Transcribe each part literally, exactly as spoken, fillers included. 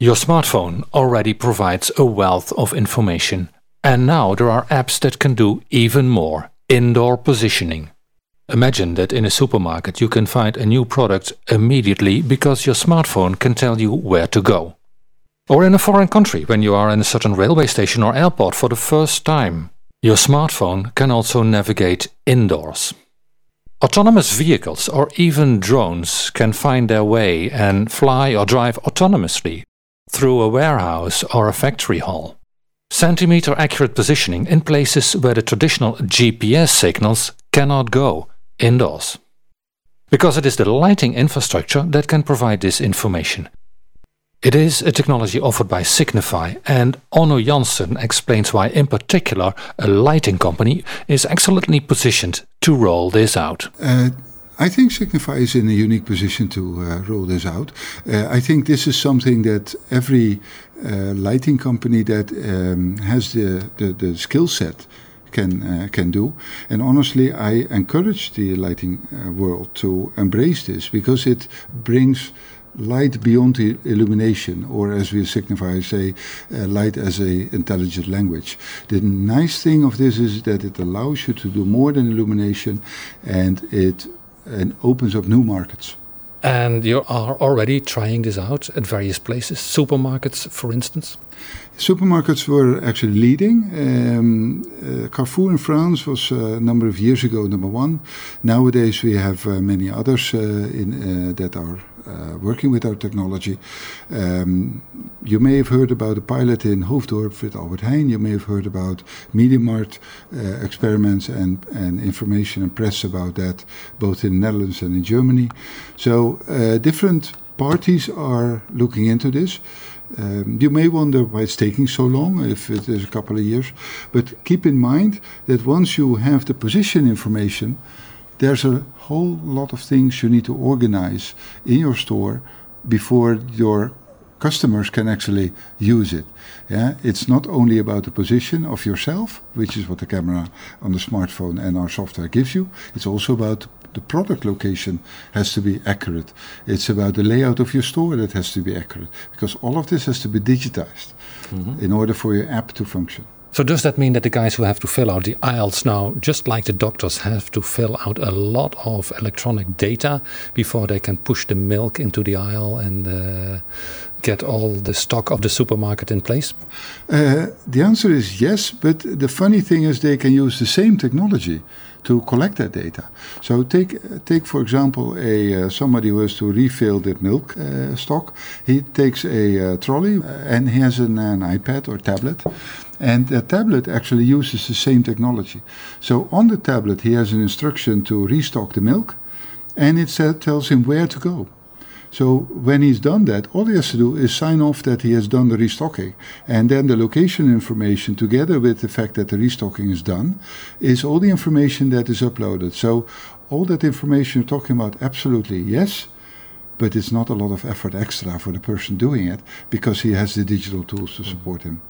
Your smartphone already provides a wealth of information, and now there are apps that can do even more: indoor positioning. Imagine that in a supermarket you can find a new product immediately because your smartphone can tell you where to go. Or in a foreign country, when you are in a certain railway station or airport for the first time, your smartphone can also navigate indoors. Autonomous vehicles or even drones can find their way and fly or drive autonomously through a warehouse or a factory hall. Centimeter accurate positioning in places where the traditional G P S signals cannot go, indoors. Because it is the lighting infrastructure that can provide this information. It is a technology offered by Signify, and Onno Janssen explains why in particular a lighting company is excellently positioned to roll this out. Uh, I think Signify is in a unique position to uh, roll this out. Uh, I think this is something that every uh, lighting company that um, has the, the, the skill set can uh, can do. And honestly, I encourage the lighting uh, world to embrace this, because it brings light beyond the illumination, or as we Signify say, uh, light as a intelligent language. The nice thing of this is that it allows you to do more than illumination, and it and opens up new markets. And you are already trying this out at various places, supermarkets, for instance? Supermarkets were actually leading. Um, uh, Carrefour in France was uh, a number of years ago number one. Nowadays we have uh, many others uh, in uh, that are Uh, working with our technology. Um, you may have heard about a pilot in Hoofddorp with Albert Heijn. You may have heard about MediaMarkt uh, experiments and, and information and press about that, both in the Netherlands and in Germany. So uh, different parties are looking into this. Um, you may wonder why it's taking so long, if it is a couple of years. But keep in mind that once you have the position information, there's a whole lot of things you need to organize in your store before your customers can actually use it. Yeah? It's not only about the position of yourself, which is what the camera on the smartphone and our software gives you. It's also about the product location has to be accurate. It's about the layout of your store that has to be accurate, because all of this has to be digitized mm-hmm. in order for your app to function. So does that mean that the guys who have to fill out the aisles now, just like the doctors, have to fill out a lot of electronic data before they can push the milk into the aisle and uh, get all the stock of the supermarket in place? Uh, the answer is yes, but the funny thing is they can use the same technology to collect that data. So take, take for example, a uh, somebody who has to refill that milk uh, stock. He takes a uh, trolley and he has an, an iPad or tablet. And the tablet actually uses the same technology. So on the tablet he has an instruction to restock the milk, and it said, tells him where to go. So when he's done that, all he has to do is sign off that he has done the restocking. And then the location information, together with the fact that the restocking is done, is all the information that is uploaded. So all that information you're talking about, absolutely yes, but it's not a lot of effort extra for the person doing it, because he has the digital tools to support him.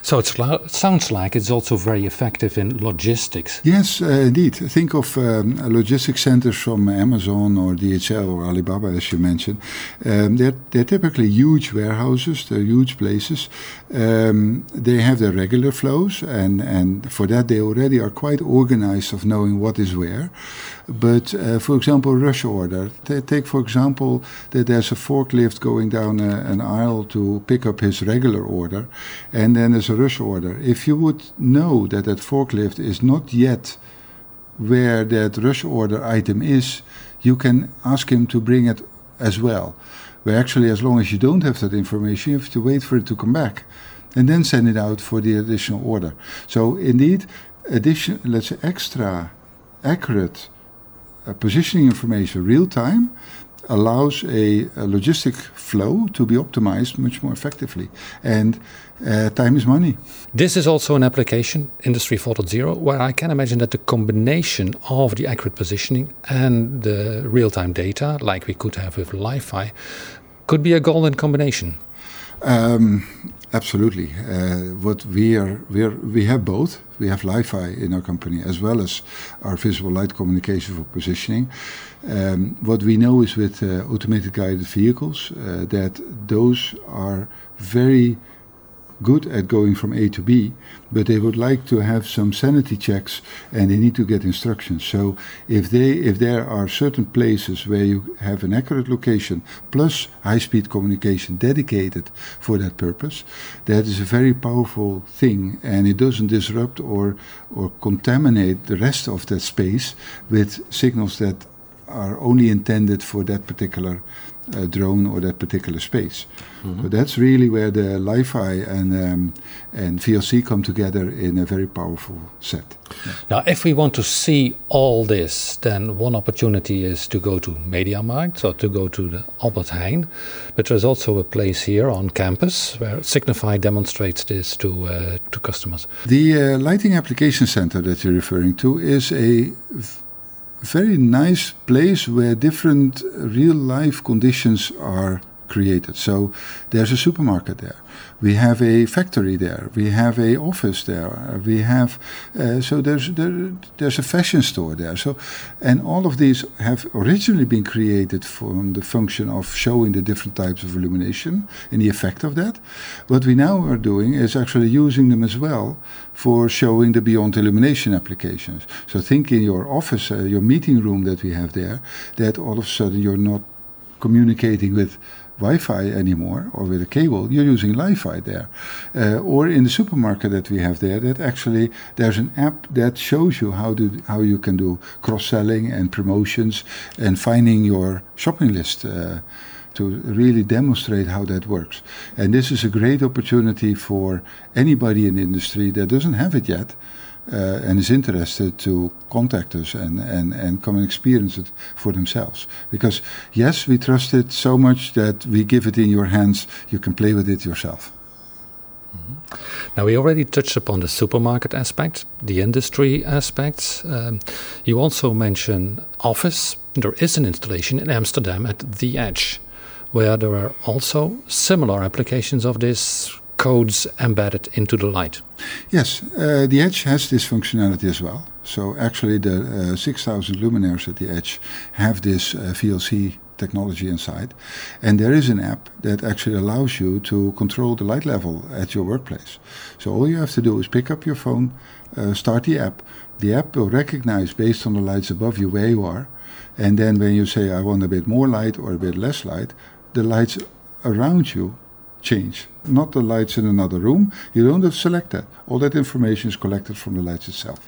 So it's, it sounds like it's also very effective in logistics. Yes, uh, indeed. Think of um, logistics centers from Amazon or D H L or Alibaba, as you mentioned. Um, they're, they're typically huge warehouses, they're huge places. Um, they have their regular flows, and, and for that they already are quite organized of knowing what is where. But uh, for example, rush order. T- take for example that there's a forklift going down a, an aisle to pick up his regular order, and then there's a rush order. If you would know that that forklift is not yet where that rush order item is, you can ask him to bring it as well. Where actually, as long as you don't have that information, you have to wait for it to come back and then send it out for the additional order. So indeed, addition, let's say extra accurate Uh, positioning information real time allows a, a logistic flow to be optimized much more effectively. And uh, time is money. This is also an application, Industry four point oh, where I can imagine that the combination of the accurate positioning and the real-time data, like we could have with LiFi, could be a golden combination. Um, absolutely. Uh, what we are, we are, we have both. We have LiFi in our company as well as our visible light communication for positioning. Um, what we know is with uh, automated guided vehicles uh, that those are very good at going from A to B, but they would like to have some sanity checks and they need to get instructions. So if they if there are certain places where you have an accurate location plus high-speed communication dedicated for that purpose, that is a very powerful thing, and it doesn't disrupt or or contaminate the rest of that space with signals that are only intended for that particular uh, drone or that particular space. Mm-hmm. So that's really where the LiFi and um, and V L C come together in a very powerful set. Yeah. Now, if we want to see all this, then one opportunity is to go to MediaMarkt or to go to the Albert Heijn. But there's also a place here on campus where Signify demonstrates this to uh, to customers. The uh, lighting application center that you're referring to is a v- very nice place where different real-life conditions are created. So there's a supermarket there. We have a factory there. We have a office there. We have uh, so there's there, there's a fashion store there. So, and all of these have originally been created from the function of showing the different types of illumination and the effect of that. What we now are doing is actually using them as well for showing the beyond illumination applications. So think in your office, uh, your meeting room that we have there, that all of a sudden you're not communicating with Wi-Fi anymore or with a cable, you're using LiFi there. Uh, or in the supermarket that we have there, that actually there's an app that shows you how to how you can do cross-selling and promotions and finding your shopping list uh, to really demonstrate how that works. And this is a great opportunity for anybody in the industry that doesn't have it yet Uh, and is interested to contact us and, and, and come and experience it for themselves. Because yes, we trust it so much that we give it in your hands, you can play with it yourself. Mm-hmm. Now, we already touched upon the supermarket aspect, the industry aspects. Um, you also mentioned office. There is an installation in Amsterdam at The Edge, where there are also similar applications of this codes embedded into the light. Yes, uh, the Edge has this functionality as well. So actually the uh, six thousand luminaires at the Edge have this uh, V L C technology inside. And there is an app that actually allows you to control the light level at your workplace. So all you have to do is pick up your phone, uh, start the app. The app will recognize based on the lights above you where you are. And then when you say, I want a bit more light or a bit less light, the lights around you change, not the lights in another room. You don't have to select that. All that information is collected from the lights itself.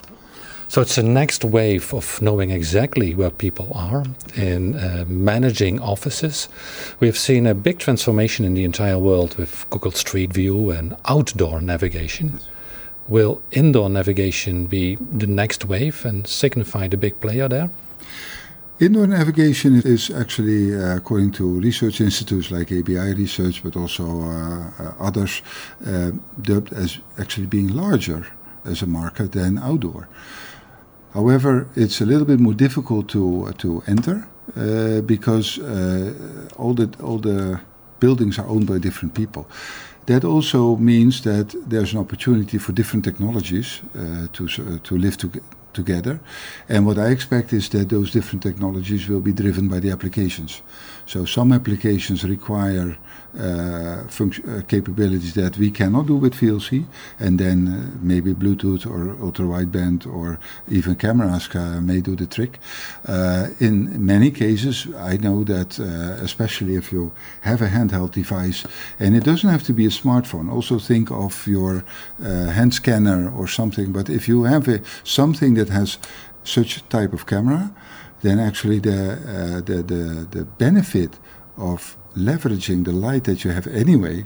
So it's the next wave of knowing exactly where people are in uh, managing offices. We have seen a big transformation in the entire world with Google Street View and outdoor navigation. Yes. Will indoor navigation be the next wave and Signify the big player there? Indoor navigation is actually, uh, according to research institutes like A B I Research, but also uh, uh, others, uh, dubbed as actually being larger as a market than outdoor. However, it's a little bit more difficult to uh, to enter uh, because uh, all the all the buildings are owned by different people. That also means that there's an opportunity for different technologies uh, to uh, to live together. together. And what I expect is that those different technologies will be driven by the applications. So some applications require uh, funct- uh, capabilities that we cannot do with V L C, and then uh, maybe Bluetooth or ultra-wideband or even cameras ca- may do the trick. Uh, in many cases, I know that uh, especially if you have a handheld device, and it doesn't have to be a smartphone. Also think of your uh, hand scanner or something, but if you have a, something that that has such type of camera, then actually the, uh, the the the benefit of leveraging the light that you have anyway,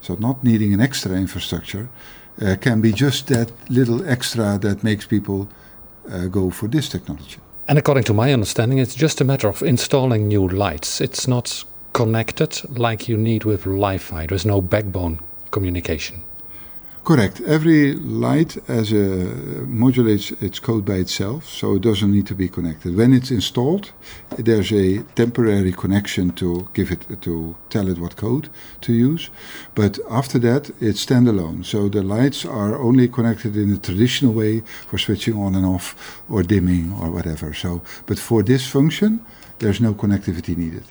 so not needing an extra infrastructure, uh, can be just that little extra that makes people uh, go for this technology. And according to my understanding, it's just a matter of installing new lights. It's not connected like you need with LiFi. There's no backbone communication. Correct. Every light as a modulates its code by itself, so it doesn't need to be connected. When it's installed, there's a temporary connection to give it to tell it what code to use, but after that it's standalone. So the lights are only connected in the traditional way for switching on and off or dimming or whatever. So, but for this function, there's no connectivity needed.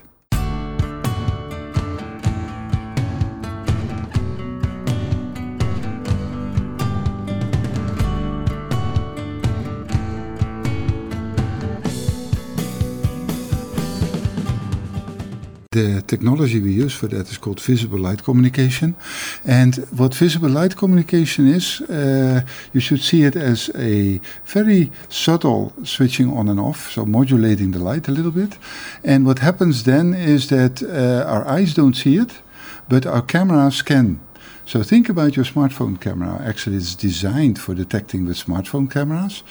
The technology we use for that is called visible light communication. And what visible light communication is, uh, you should see it as a very subtle switching on and off, so modulating the light a little bit. And what happens then is that uh, our eyes don't see it, but our cameras can. So think about your smartphone camera. Actually, it's designed for detecting with smartphone cameras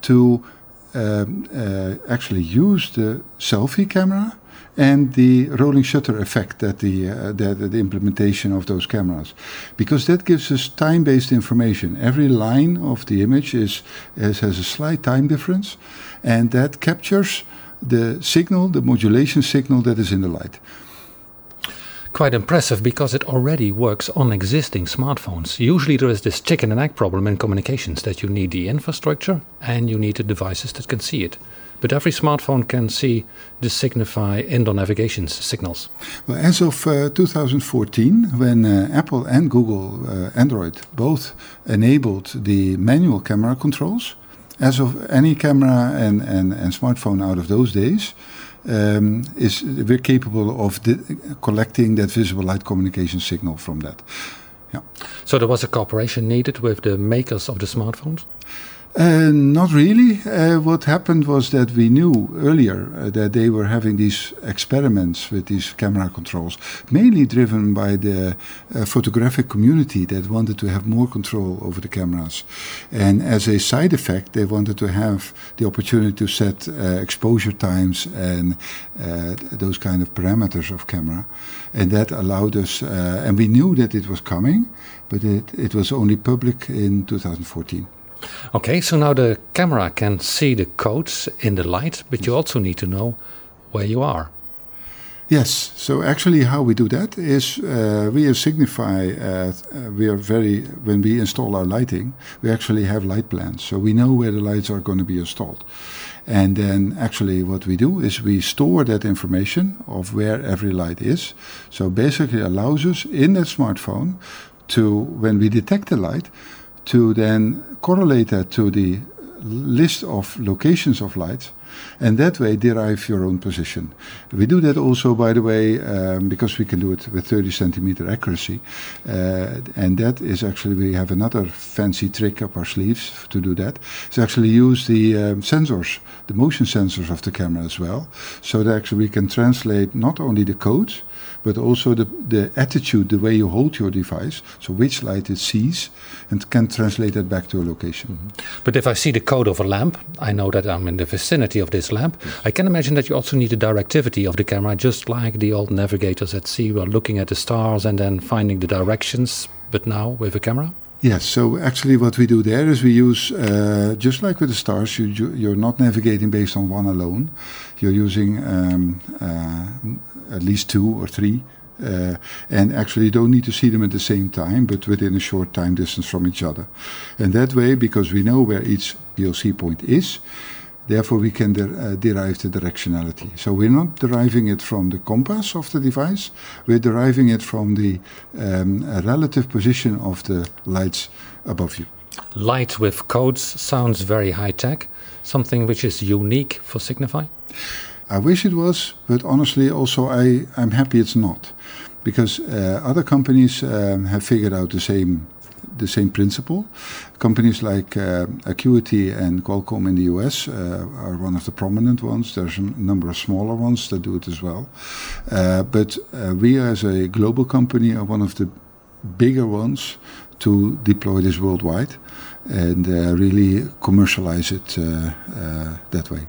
to uh, uh, actually use the selfie camera and the rolling shutter effect that the, uh, the, the implementation of those cameras. Because that gives us time-based information. Every line of the image is, is has a slight time difference, and that captures the signal, the modulation signal that is in the light. Quite impressive, because it already works on existing smartphones. Usually there is this chicken and egg problem in communications, that you need the infrastructure and you need the devices that can see it. But every smartphone can see the Signify indoor navigation signals. Well, as of uh, two thousand fourteen, when uh, Apple and Google uh, Android both enabled the manual camera controls, as of any camera and, and, and smartphone out of those days, um, is we're capable of di- collecting that visible light communication signal from that. Yeah. So there was a cooperation needed with the makers of the smartphones? Uh, not really. Uh, what happened was that we knew earlier uh, that they were having these experiments with these camera controls, mainly driven by the uh, photographic community that wanted to have more control over the cameras. And as a side effect, they wanted to have the opportunity to set uh, exposure times and uh, those kind of parameters of camera. And that allowed us, uh, and we knew that it was coming, but it, it was only public in two thousand fourteen. Okay, so now the camera can see the codes in the light, but you also need to know where you are. Yes, so actually how we do that is uh, we at Signify, uh, we are very, when we install our lighting, we actually have light plans. So we know where the lights are going to be installed. And then actually what we do is we store that information of where every light is. So basically allows us in that smartphone to, when we detect the light, to then correlate that to the list of locations of lights, and that way derive your own position. We do that also, by the way, um, because we can do it with thirty centimeter accuracy, uh, and that is actually, we have another fancy trick up our sleeves to do that. So actually use the um, sensors, the motion sensors of the camera as well, so that actually we can translate not only the codes, but also the, the attitude, the way you hold your device, so which light it sees, and can translate that back to a location. Mm-hmm. But if I see the code of a lamp, I know that I'm in the vicinity of this lamp. Yes. I can imagine that you also need the directivity of the camera, just like the old navigators at sea were looking at the stars and then finding the directions, but now with a camera? Yes, so actually what we do there is we use, uh, just like with the stars, you, you're not navigating based on one alone. You're using um, uh, at least two or three. Uh, and actually you don't need to see them at the same time, but within a short time distance from each other. And that way, because we know where each V L C point is, therefore we can der- uh, derive the directionality. So we're not deriving it from the compass of the device, we're deriving it from the um, relative position of the lights above you. Light with codes sounds very high-tech, something which is unique for Signify. I wish it was, but honestly also I, I'm happy it's not. Because uh, other companies um, have figured out the same the same principle. Companies like uh, Acuity and Qualcomm in the U S uh, are one of the prominent ones. There's a number of smaller ones that do it as well. Uh, but uh, we as a global company are one of the bigger ones to deploy this worldwide and uh, really commercialize it uh, uh, that way.